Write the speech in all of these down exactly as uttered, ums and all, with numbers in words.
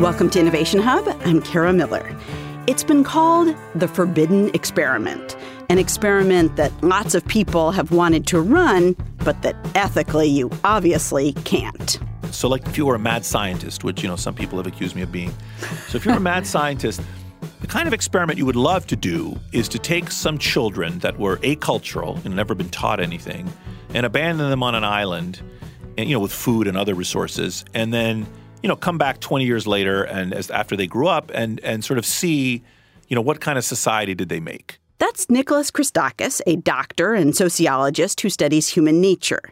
Welcome to Innovation Hub. I'm Kara Miller. It's been called the forbidden experiment, an experiment that lots of people have wanted to run, but that ethically you obviously can't. So like if you were a mad scientist, which, you know, some people have accused me of being. So if you're a mad scientist, the kind of experiment you would love to do is to take some children that were acultural and never been taught anything and abandon them on an island, and, you know, with food and other resources, and then, you know, come back twenty years later and as, after they grew up and and sort of see, you know, what kind of society did they make? That's Nicholas Christakis, a doctor and sociologist who studies human nature.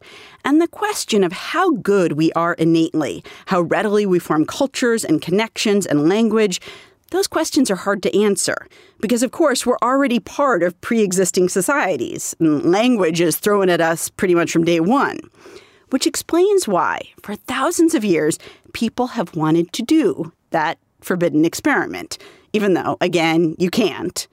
And the question of how good we are innately, how readily we form cultures and connections and language, those questions are hard to answer because, of course, we're already part of pre-existing societies. And language is thrown at us pretty much from day one, which explains why, for thousands of years, people have wanted to do that forbidden experiment, even though, again, you can't,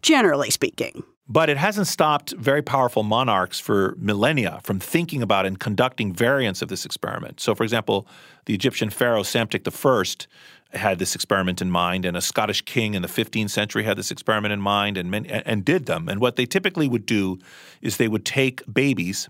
generally speaking. But it hasn't stopped very powerful monarchs for millennia from thinking about and conducting variants of this experiment. So, for example, the Egyptian pharaoh Samtik the First had this experiment in mind, and a Scottish king in the fifteenth century had this experiment in mind and, and, and did them. And what they typically would do is they would take babies,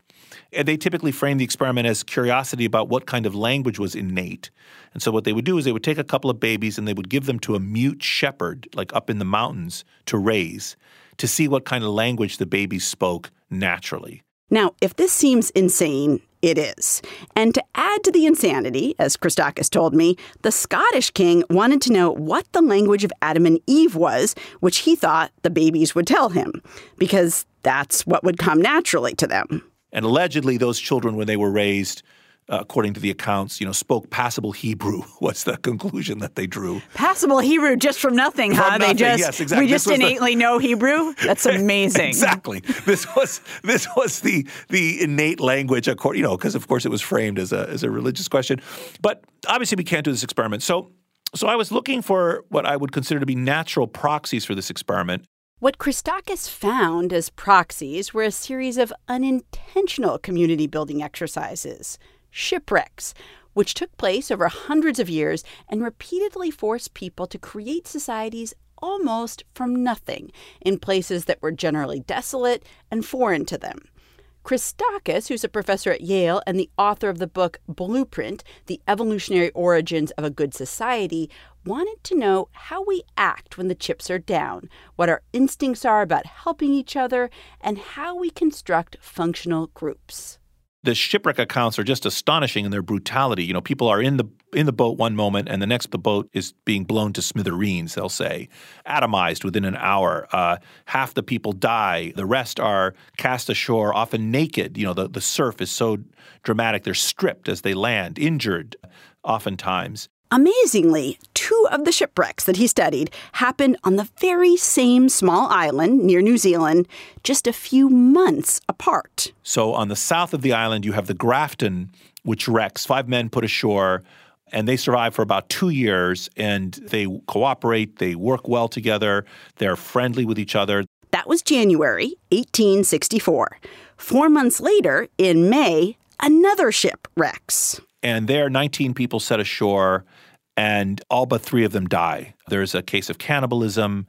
and they typically framed the experiment as curiosity about what kind of language was innate. And so what they would do is they would take a couple of babies and they would give them to a mute shepherd, like up in the mountains, to raise, to see what kind of language the babies spoke naturally. Now, if this seems insane, it is. And to add to the insanity, as Christakis told me, the Scottish king wanted to know what the language of Adam and Eve was, which he thought the babies would tell him, because that's what would come naturally to them. And allegedly, those children, when they were raised, Uh, according to the accounts, you know, spoke passable Hebrew. What's the conclusion that they drew? Passable Hebrew just from nothing, from huh? Nothing. They just yes, exactly. We just innately the... know Hebrew? That's amazing. Exactly. This was this was the the innate language, according, you know, because of course it was framed as a as a religious question. But obviously we can't do this experiment. So so I was looking for what I would consider to be natural proxies for this experiment. What Christakis found as proxies were a series of unintentional community-building exercises. Shipwrecks, which took place over hundreds of years and repeatedly forced people to create societies almost from nothing in places that were generally desolate and foreign to them. Christakis, who's a professor at Yale and the author of the book Blueprint, The Evolutionary Origins of a Good Society, wanted to know how we act when the chips are down, what our instincts are about helping each other, and how we construct functional groups. The shipwreck accounts are just astonishing in their brutality. You know, people are in the in the boat one moment, and the next the boat is being blown to smithereens, they'll say, atomized within an hour. Uh, half the people die. The rest are cast ashore, often naked. You know, the, the surf is so dramatic. They're stripped as they land, injured oftentimes. Amazingly, two of the shipwrecks that he studied happened on the very same small island near New Zealand, just a few months apart. So on the south of the island, you have the Grafton, which wrecks. Five men put ashore, and they survive for about two years, and they cooperate, they work well together, they're friendly with each other. That was January eighteen sixty-four. Four months later, in May, another ship wrecks. And there, nineteen people set ashore, and all but three of them die. There's a case of cannibalism,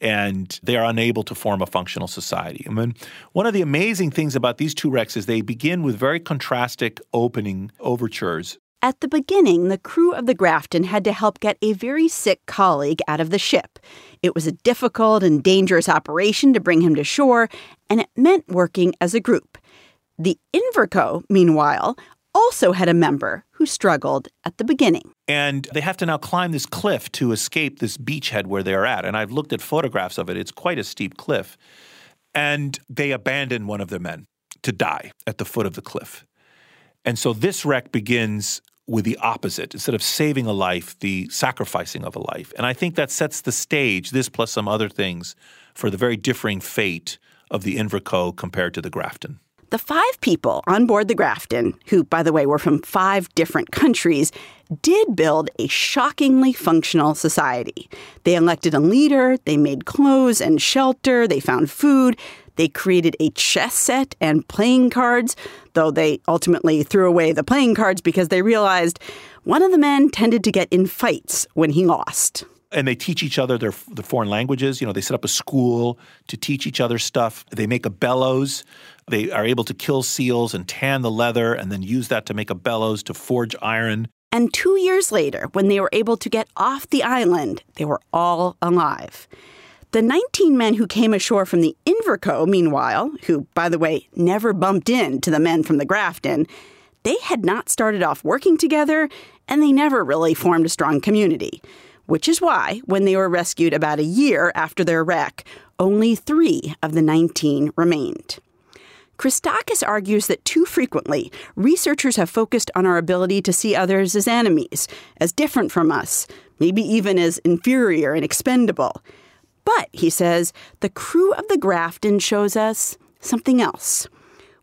and they are unable to form a functional society. I mean, one of the amazing things about these two wrecks is they begin with very contrastic opening overtures. At the beginning, the crew of the Grafton had to help get a very sick colleague out of the ship. It was a difficult and dangerous operation to bring him to shore, and it meant working as a group. The Inverco, meanwhile, also had a member who struggled at the beginning. And they have to now climb this cliff to escape this beachhead where they're at. And I've looked at photographs of it. It's quite a steep cliff. And they abandon one of their men to die at the foot of the cliff. And so this wreck begins with the opposite. Instead of saving a life, the sacrificing of a life. And I think that sets the stage, this plus some other things, for the very differing fate of the Inverco compared to the Grafton. The five people on board the Grafton, who, by the way, were from five different countries, did build a shockingly functional society. They elected a leader, they made clothes and shelter, they found food, They created a chess set and playing cards, though they ultimately threw away the playing cards because they realized one of the men tended to get in fights when he lost. And they teach each other their the foreign languages. You know, they set up a school to teach each other stuff. They make a bellows. They are able to kill seals and tan the leather and then use that to make a bellows to forge iron. And two years later, when they were able to get off the island, they were all alive. The nineteen men who came ashore from the Inverco, meanwhile, who, by the way, never bumped into the men from the Grafton, they had not started off working together, and they never really formed a strong community. Which is why, when they were rescued about a year after their wreck, only three of the nineteen remained. Christakis argues that too frequently, researchers have focused on our ability to see others as enemies, as different from us, maybe even as inferior and expendable. But, he says, the crew of the Grafton shows us something else.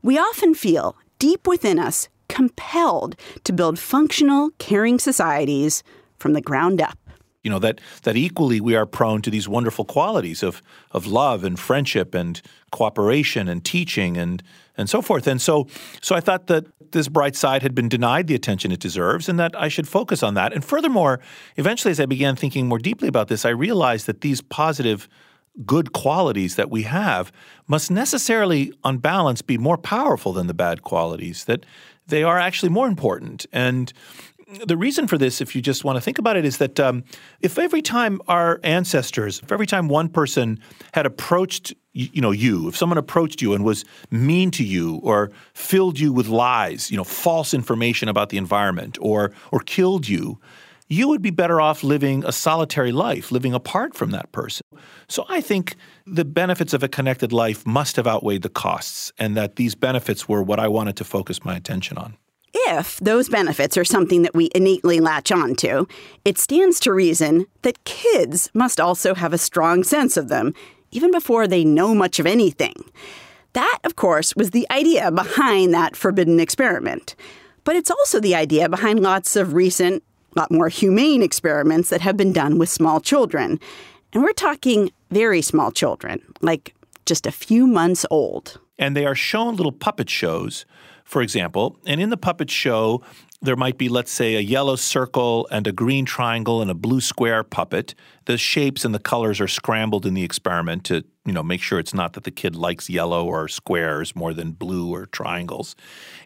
We often feel, deep within us, compelled to build functional, caring societies from the ground up. You know, that that equally we are prone to these wonderful qualities of of love and friendship and cooperation and teaching and and so forth. And so so I thought that this bright side had been denied the attention it deserves and that I should focus on that. And furthermore, eventually as I began thinking more deeply about this, I realized that these positive good qualities that we have must necessarily, on balance, be more powerful than the bad qualities, that they are actually more important. And the reason for this, if you just want to think about it, is that um, if every time our ancestors, if every time one person had approached, you know, you, if someone approached you and was mean to you or filled you with lies, you know, false information about the environment or or killed you, you would be better off living a solitary life, living apart from that person. So I think the benefits of a connected life must have outweighed the costs, and that these benefits were what I wanted to focus my attention on. If those benefits are something that we innately latch on to, it stands to reason that kids must also have a strong sense of them, even before they know much of anything. That, of course, was the idea behind that forbidden experiment. But it's also the idea behind lots of recent, lot more humane experiments that have been done with small children. And we're talking very small children, like just a few months old. And they are shown little puppet shows, for example, and in the puppet show, there might be, let's say, a yellow circle and a green triangle and a blue square puppet. The shapes and the colors are scrambled in the experiment to, you know, make sure it's not that the kid likes yellow or squares more than blue or triangles.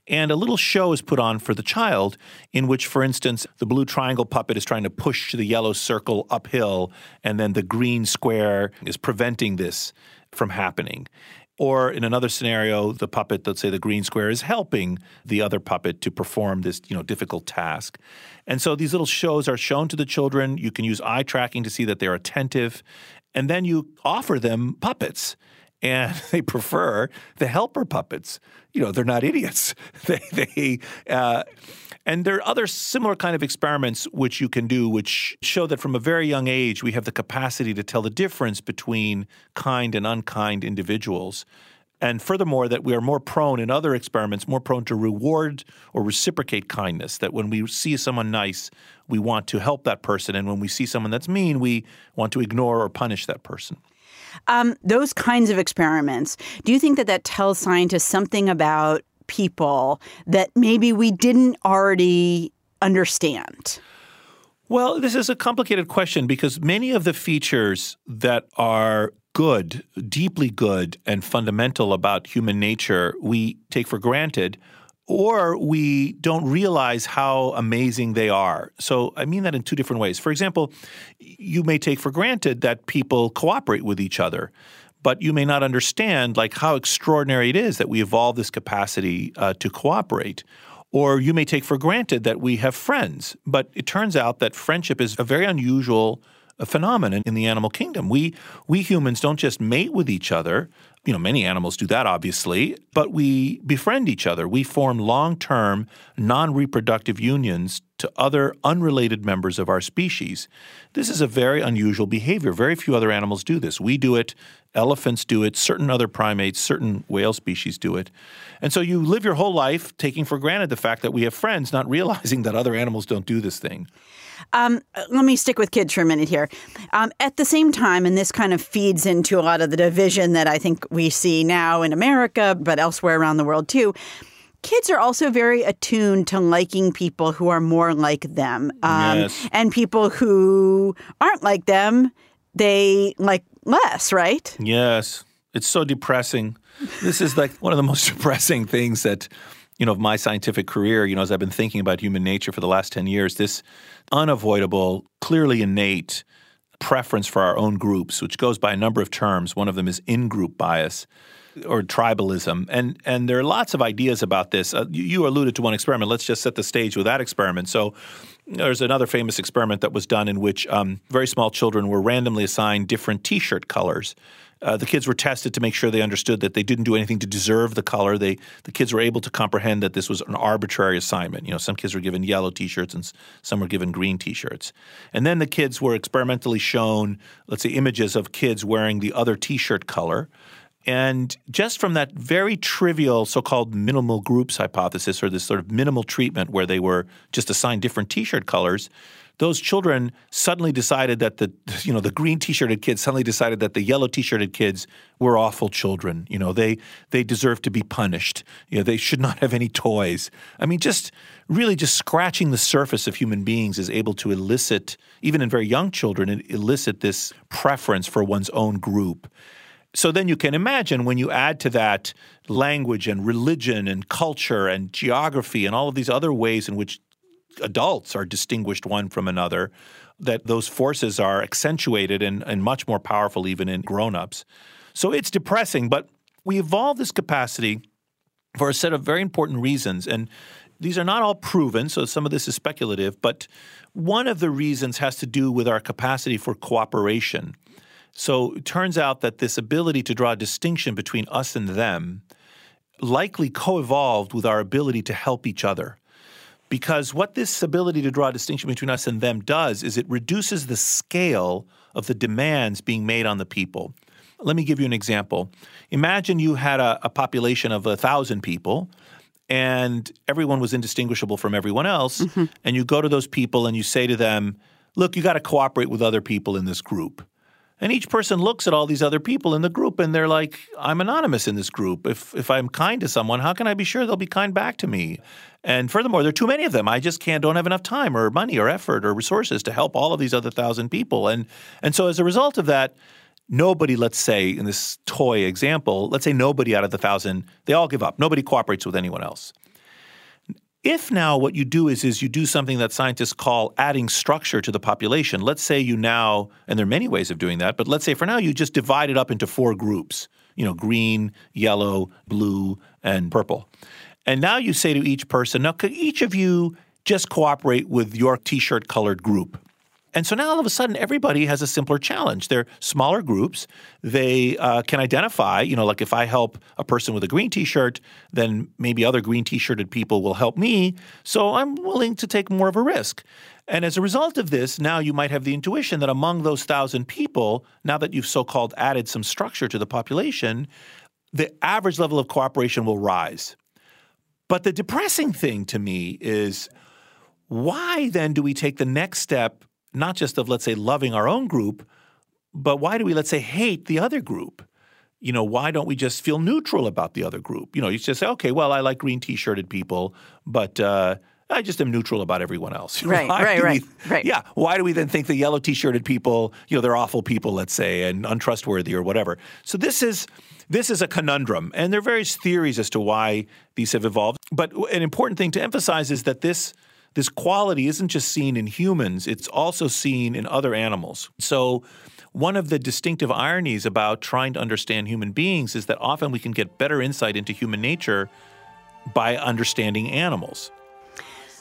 And a little show is put on for the child in which, for instance, the blue triangle puppet is trying to push the yellow circle uphill, and then the green square is preventing this from happening. Or in another scenario, the puppet, let's say the green square, is helping the other puppet to perform this, you know, difficult task. And so these little shows are shown to the children. You can use eye tracking to see that they're attentive. And then you offer them puppets. And they prefer the helper puppets. You know, they're not idiots. They, they, uh, and there are other similar kind of experiments which you can do, which show that from a very young age, we have the capacity to tell the difference between kind and unkind individuals. And furthermore, that we are more prone in other experiments, more prone to reward or reciprocate kindness, that when we see someone nice, we want to help that person. And when we see someone that's mean, we want to ignore or punish that person. Um, those kinds of experiments, do you think that that tells scientists something about people that maybe we didn't already understand? Well, this is a complicated question because many of the features that are good, deeply good and fundamental about human nature, we take for granted, or we don't realize how amazing they are. So I mean that in two different ways. For example, you may take for granted that people cooperate with each other, but you may not understand like how extraordinary it is that we evolve this capacity uh, to cooperate. Or you may take for granted that we have friends, but it turns out that friendship is a very unusual a phenomenon in the animal kingdom. We we humans don't just mate with each other. You know, many animals do that, obviously, but we befriend each other. We form long-term, non-reproductive unions to other unrelated members of our species. This is a very unusual behavior. Very few other animals do this. We do it. Elephants do it. Certain other primates, certain whale species do it. And so you live your whole life taking for granted the fact that we have friends, not realizing that other animals don't do this thing. Um, let me stick with kids for a minute here. Um, at the same time, and this kind of feeds into a lot of the division that I think we see now in America, but elsewhere around the world too, kids are also very attuned to liking people who are more like them. Um, yes. And people who aren't like them, they like less, right? Yes. It's so depressing. This is like one of the most depressing things that, you know, of my scientific career, you know, as I've been thinking about human nature for the last ten years, this unavoidable, clearly innate preference for our own groups, which goes by a number of terms. One of them is in-group bias or tribalism. And and there are lots of ideas about this. Uh, you, you alluded to one experiment. Let's just set the stage with that experiment. So there's another famous experiment that was done in which um, very small children were randomly assigned different T-shirt colors. Uh, the kids were tested to make sure they understood that they didn't do anything to deserve the color. They the kids were able to comprehend that this was an arbitrary assignment. You know, some kids were given yellow T-shirts and some were given green T-shirts. And then the kids were experimentally shown, let's say, images of kids wearing the other T-shirt color. And just from that very trivial so-called minimal groups hypothesis, or this sort of minimal treatment where they were just assigned different T-shirt colors, those children suddenly decided that the, you know, the green T-shirted kids suddenly decided that the yellow T-shirted kids were awful children. You know, they they deserve to be punished. You know, they should not have any toys. I mean, just really just scratching the surface of human beings is able to elicit, even in very young children, elicit this preference for one's own group. So then you can imagine when you add to that language and religion and culture and geography and all of these other ways in which adults are distinguished one from another, that those forces are accentuated and, and much more powerful even in grown-ups. So it's depressing, but we evolve this capacity for a set of very important reasons. And these are not all proven, so some of this is speculative, but one of the reasons has to do with our capacity for cooperation. So it turns out that this ability to draw a distinction between us and them likely co-evolved with our ability to help each other. Because what this ability to draw a distinction between us and them does is it reduces the scale of the demands being made on the people. Let me give you an example. Imagine you had a, a population of one thousand people and everyone was indistinguishable from everyone else. Mm-hmm. And you go to those people and you say to them, look, you got to cooperate with other people in this group. And each person looks at all these other people in the group and they're like, I'm anonymous in this group. If if I'm kind to someone, how can I be sure they'll be kind back to me? And furthermore, there are too many of them. I just can't don't have enough time or money or effort or resources to help all of these other thousand people. And and so as a result of that, nobody, let's say, in this toy example, let's say nobody out of the thousand, they all give up. Nobody cooperates with anyone else. If now what you do is, is you do something that scientists call adding structure to the population, let's say you now, and there are many ways of doing that, but let's say for now you just divide it up into four groups, you know, green, yellow, blue, and purple. And now you say to each person, now could each of you just cooperate with your T-shirt colored group? And so now all of a sudden everybody has a simpler challenge. They're smaller groups. They uh, can identify, you know, like if I help a person with a green T-shirt, then maybe other green T-shirted people will help me. So I'm willing to take more of a risk. And as a result of this, now you might have the intuition that among those thousand people, now that you've so-called added some structure to the population, the average level of cooperation will rise. But the depressing thing to me is why then do we take the next step not just of, let's say, loving our own group, but why do we, let's say, hate the other group? You know, why don't we just feel neutral about the other group? You know, you just say, okay, well, I like green T-shirted people, but uh, I just am neutral about everyone else. You know, right, right, right, we, right. Yeah. Why do we then think the yellow T-shirted people, you know, they're awful people, let's say, and untrustworthy or whatever? So this is this is a conundrum, and there are various theories as to why these have evolved. But an important thing to emphasize is that this – this quality isn't just seen in humans, it's also seen in other animals. So one of the distinctive ironies about trying to understand human beings is that often we can get better insight into human nature by understanding animals.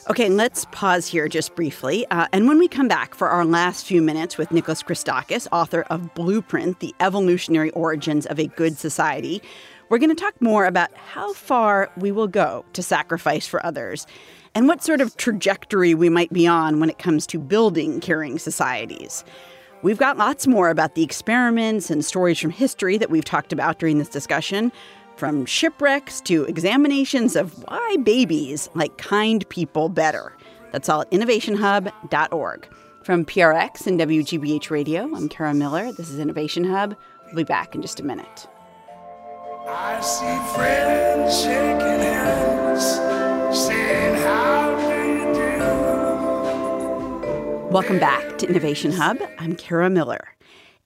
Okay, let's pause here just briefly. Uh, and when we come back for our last few minutes with Nicholas Christakis, author of Blueprint, The Evolutionary Origins of a Good Society, we're going to talk more about how far we will go to sacrifice for others, and what sort of trajectory we might be on when it comes to building caring societies. We've got lots more about the experiments and stories from history that we've talked about during this discussion, from shipwrecks to examinations of why babies like kind people better. That's all at innovation hub dot org. From P R X and W G B H Radio, I'm Kara Miller. This is Innovation Hub. We'll be back in just a minute. I see friends shaking hands, saying how do you do? Welcome back to Innovation Hub. I'm Kara Miller.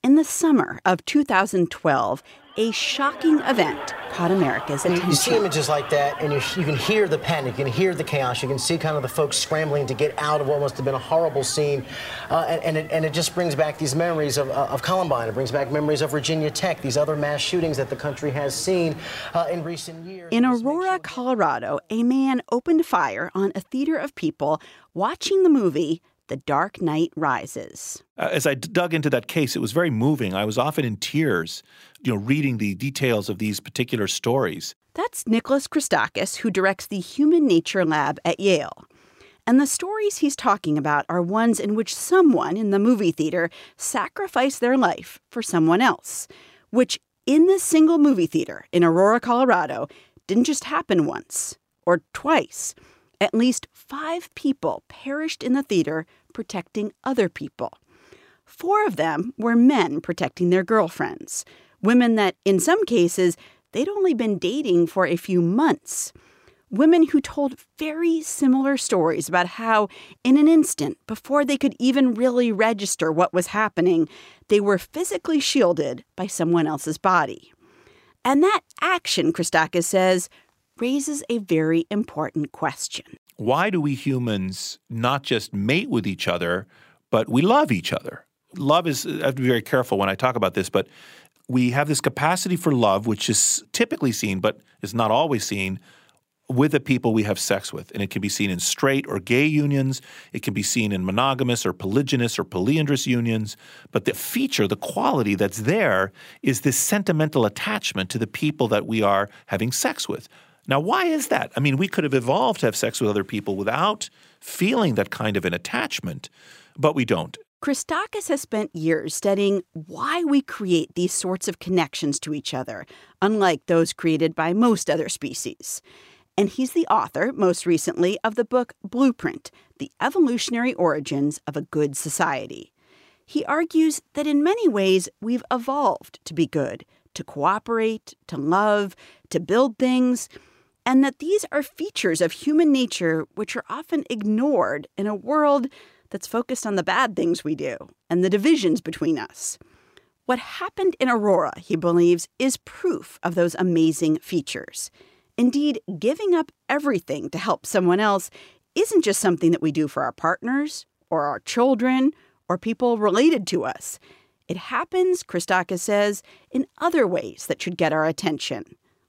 In the summer of two thousand twelve, a shocking event caught America's attention. You see images like that, and you, you can hear the panic, you can hear the chaos, you can see kind of the folks scrambling to get out of what must have been a horrible scene, uh, and, and, it, and it just brings back these memories of, uh, of Columbine. It brings back memories of Virginia Tech, these other mass shootings that the country has seen uh, in recent years. In Aurora, Colorado, a man opened fire on a theater of people watching the movie The Dark Knight Rises. Uh, as I d- dug into that case, it was very moving. I was often in tears, you know, reading the details of these particular stories. That's Nicholas Christakis, who directs the Human Nature Lab at Yale. And the stories he's talking about are ones in which someone in the movie theater sacrificed their life for someone else, which in this single movie theater in Aurora, Colorado, didn't just happen once or twice. At least five people perished in the theater protecting other people. Four of them were men protecting their girlfriends, women that, in some cases, they'd only been dating for a few months. Women who told very similar stories about how, in an instant, before they could even really register what was happening, they were physically shielded by someone else's body. And that action, Christakis says, raises a very important question. Why do we humans not just mate with each other, but we love each other? Love is, I have to be very careful when I talk about this, but we have this capacity for love, which is typically seen, but is not always seen, with the people we have sex with. And it can be seen in straight or gay unions. It can be seen in monogamous or polygynous or polyandrous unions. But the feature, the quality that's there is this sentimental attachment to the people that we are having sex with. Now, why is that? I mean, we could have evolved to have sex with other people without feeling that kind of an attachment, but we don't. Christakis has spent years studying why we create these sorts of connections to each other, unlike those created by most other species. And he's the author, most recently, of the book Blueprint, The Evolutionary Origins of a Good Society. He argues that in many ways, we've evolved to be good, to cooperate, to love, to build things, and that these are features of human nature which are often ignored in a world that's focused on the bad things we do and the divisions between us. What happened in Aurora, he believes, is proof of those amazing features. Indeed, giving up everything to help someone else isn't just something that we do for our partners or our children or people related to us. It happens, Christakis says, in other ways that should get our attention,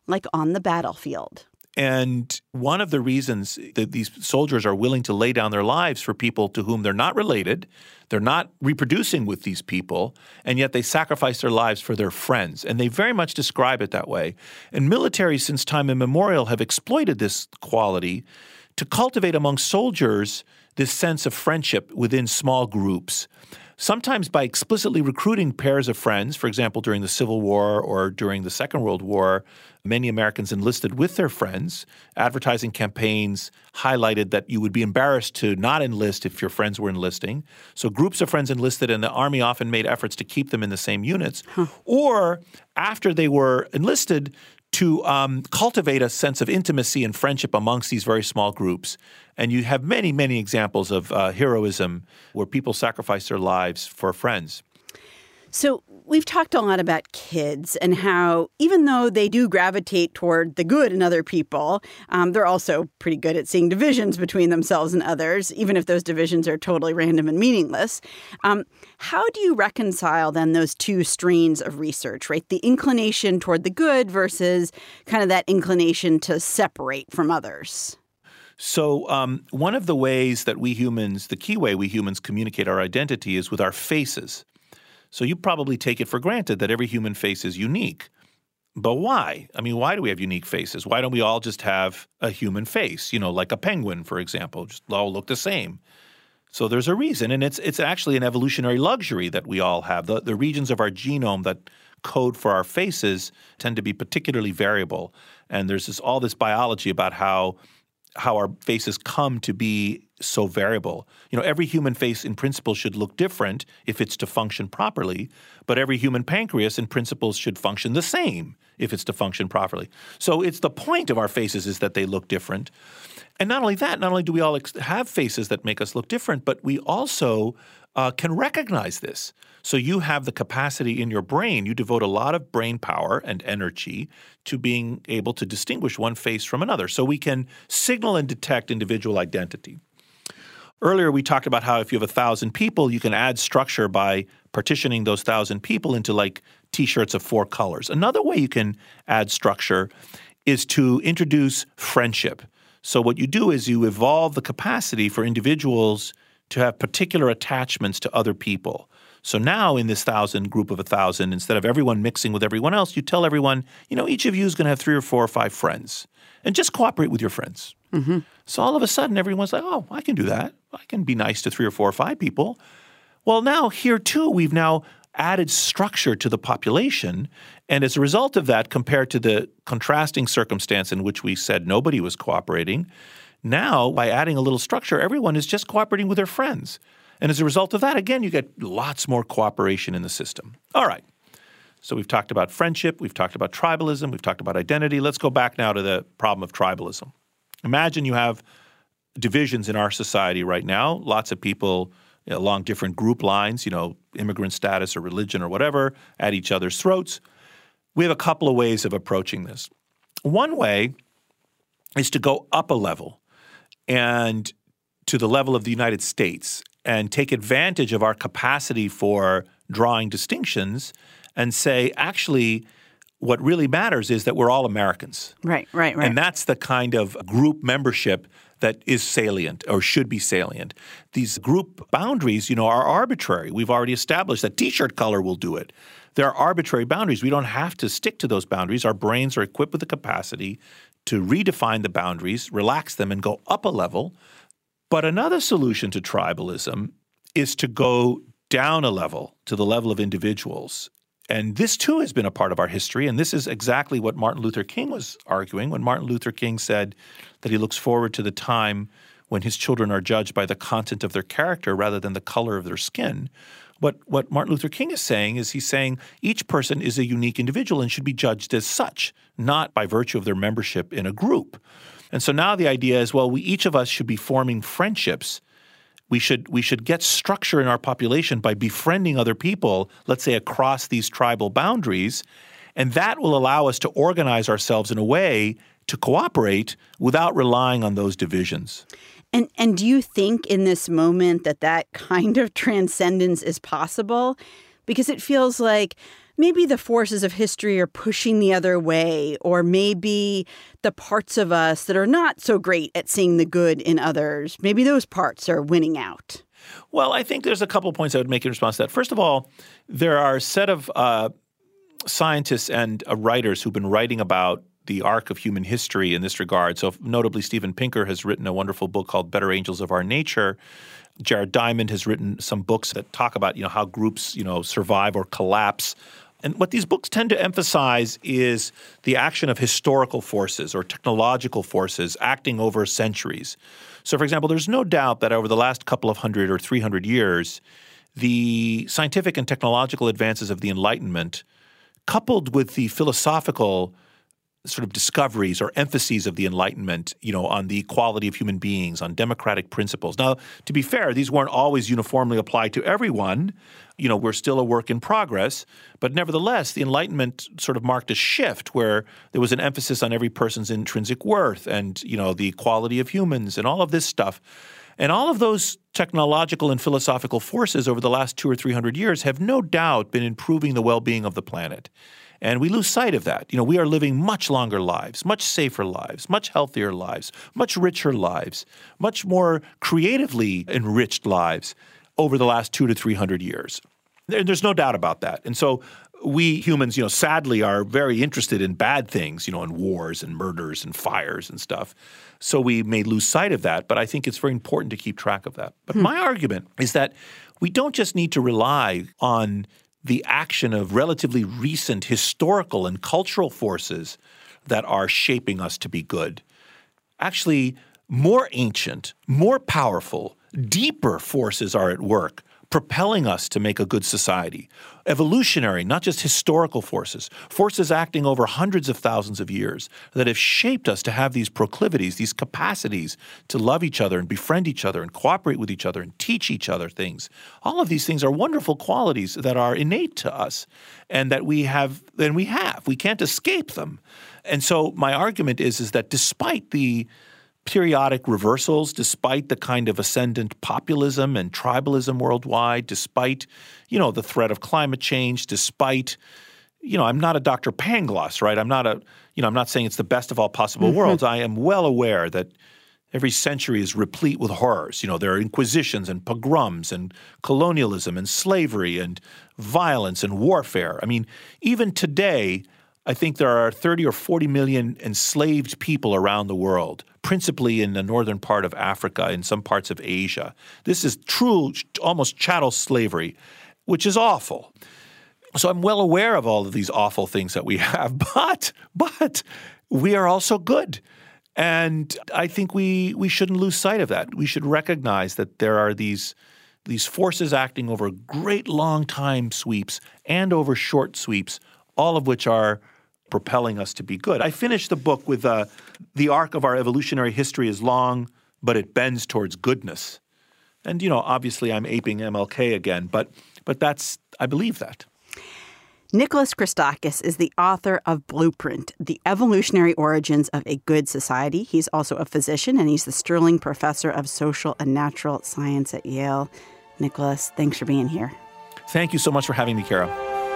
like on the battlefield. And one of the reasons that these soldiers are willing to lay down their lives for people to whom they're not related, they're not reproducing with these people, and yet they sacrifice their lives for their friends. And they very much describe it that way. And militaries since time immemorial have exploited this quality to cultivate among soldiers this sense of friendship within small groups. Sometimes by explicitly recruiting pairs of friends, for example, during the Civil War or during the Second World War, many Americans enlisted with their friends. Advertising campaigns highlighted that you would be embarrassed to not enlist if your friends were enlisting. So groups of friends enlisted, and the Army often made efforts to keep them in the same units. Huh. Or after they were enlisted, to um, cultivate a sense of intimacy and friendship amongst these very small groups. And you have many, many examples of uh, heroism where people sacrifice their lives for friends. So we've talked a lot about kids and how even though they do gravitate toward the good in other people, um, they're also pretty good at seeing divisions between themselves and others, even if those divisions are totally random and meaningless. Um, how do you reconcile then those two strains of research, right? The inclination toward the good versus kind of that inclination to separate from others? So um, one of the ways that we humans, the key way we humans communicate our identity is with our faces. So you probably take it for granted that every human face is unique. But why? I mean, why do we have unique faces? Why don't we all just have a human face, you know, like a penguin, for example, just all look the same? So there's a reason, and it's it's actually an evolutionary luxury that we all have. The, the regions of our genome that code for our faces tend to be particularly variable. And there's this, all this biology about how how our faces come to be so variable. You know, every human face in principle should look different if it's to function properly, but every human pancreas in principle should function the same if it's to function properly. So it's the point of our faces is that they look different. And not only that, not only do we all ex- have faces that make us look different, but we also uh, can recognize this. So you have the capacity in your brain. You devote a lot of brain power and energy to being able to distinguish one face from another. So we can signal and detect individual identity. Earlier, we talked about how if you have a thousand people, you can add structure by partitioning those thousand people into like T-shirts of four colors. Another way you can add structure is to introduce friendship. So what you do is you evolve the capacity for individuals to have particular attachments to other people. So now in this thousand group of a thousand, instead of everyone mixing with everyone else, you tell everyone, you know, each of you is going to have three or four or five friends. And just cooperate with your friends. Mm-hmm. So all of a sudden, everyone's like, oh, I can do that. I can be nice to three or four or five people. Well, now here too, we've now added structure to the population. And as a result of that, compared to the contrasting circumstance in which we said nobody was cooperating, now by adding a little structure, everyone is just cooperating with their friends. And as a result of that, again, you get lots more cooperation in the system. All right. So we've talked about friendship. We've talked about tribalism. We've talked about identity. Let's go back now to the problem of tribalism. Imagine you have divisions in our society right now, lots of people along different group lines, you know, immigrant status or religion or whatever, at each other's throats. We have a couple of ways of approaching this. One way is to go up a level and to the level of the United States and take advantage of our capacity for drawing distinctions and say, actually, what really matters is that we're all Americans. Right, right, right. And that's the kind of group membership that is salient or should be salient. These group boundaries, you know, are arbitrary. We've already established that T-shirt color will do it. There are arbitrary boundaries. We don't have to stick to those boundaries. Our brains are equipped with the capacity to redefine the boundaries, relax them, and go up a level. But another solution to tribalism is to go down a level to the level of individuals. And this, too, has been a part of our history, and this is exactly what Martin Luther King was arguing when Martin Luther King said that he looks forward to the time when his children are judged by the content of their character rather than the color of their skin. But what Martin Luther King is saying is he's saying each person is a unique individual and should be judged as such, not by virtue of their membership in a group. And so now the idea is, well, we each of us should be forming friendships. We should we should get structure in our population by befriending other people, let's say across these tribal boundaries, and that will allow us to organize ourselves in a way to cooperate without relying on those divisions. And and do you think in this moment that that kind of transcendence is possible? Because it feels like maybe the forces of history are pushing the other way, or maybe the parts of us that are not so great at seeing the good in others, maybe those parts are winning out. Well, I think there's a couple of points I would make in response to that. First of all, there are a set of uh, scientists and uh, writers who've been writing about the arc of human history in this regard. So notably, Steven Pinker has written a wonderful book called Better Angels of Our Nature. Jared Diamond has written some books that talk about, you know, how groups, you know, survive or collapse. And what these books tend to emphasize is the action of historical forces or technological forces acting over centuries. So, for example, there's no doubt that over the last couple of hundred or three hundred years, the scientific and technological advances of the Enlightenment, coupled with the philosophical sort of discoveries or emphases of the Enlightenment, you know, on the equality of human beings, on democratic principles. Now, to be fair, these weren't always uniformly applied to everyone. You know, we're still a work in progress. But nevertheless, the Enlightenment sort of marked a shift where there was an emphasis on every person's intrinsic worth and, you know, the equality of humans and all of this stuff. And all of those technological and philosophical forces over the last two or three hundred years have no doubt been improving the well-being of the planet. And we lose sight of that. You know, we are living much longer lives, much safer lives, much healthier lives, much richer lives, much more creatively enriched lives over the last two to three hundred years. There's no doubt about that. And so we humans, you know, sadly are very interested in bad things, you know, in wars and murders and fires and stuff. So we may lose sight of that, but I think it's very important to keep track of that. But hmm. my argument is that we don't just need to rely on the action of relatively recent historical and cultural forces that are shaping us to be good. Actually, more ancient, more powerful, deeper forces are at work, propelling us to make a good society. Evolutionary, not just historical forces, forces acting over hundreds of thousands of years that have shaped us to have these proclivities, these capacities to love each other and befriend each other and cooperate with each other and teach each other things. All of these things are wonderful qualities that are innate to us and that we have, and we have. We can't escape them. And so my argument is, is that despite the periodic reversals, despite the kind of ascendant populism and tribalism worldwide, despite, you know, the threat of climate change, despite, you know, I'm not a Doctor Pangloss, right? I'm not a, you know, I'm not saying it's the best of all possible mm-hmm. worlds. I am well aware that every century is replete with horrors. You know, there are inquisitions and pogroms and colonialism and slavery and violence and warfare. I mean, even today, I think there are thirty or forty million enslaved people around the world, principally in the northern part of Africa, in some parts of Asia. This is true, almost chattel slavery, which is awful. So I'm well aware of all of these awful things that we have, but but we are also good. And I think we we shouldn't lose sight of that. We should recognize that there are these these forces acting over great long time sweeps and over short sweeps, all of which are propelling us to be good. I finished the book with uh, the arc of our evolutionary history is long, but it bends towards goodness. And, you know, obviously I'm aping M L K again, but but that's – I believe that. Nicholas Christakis is the author of Blueprint, The Evolutionary Origins of a Good Society. He's also a physician, and he's the Sterling Professor of Social and Natural Science at Yale. Nicholas, thanks for being here. Thank you so much for having me, Kara.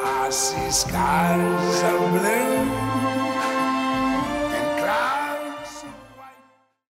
I see skies of blue.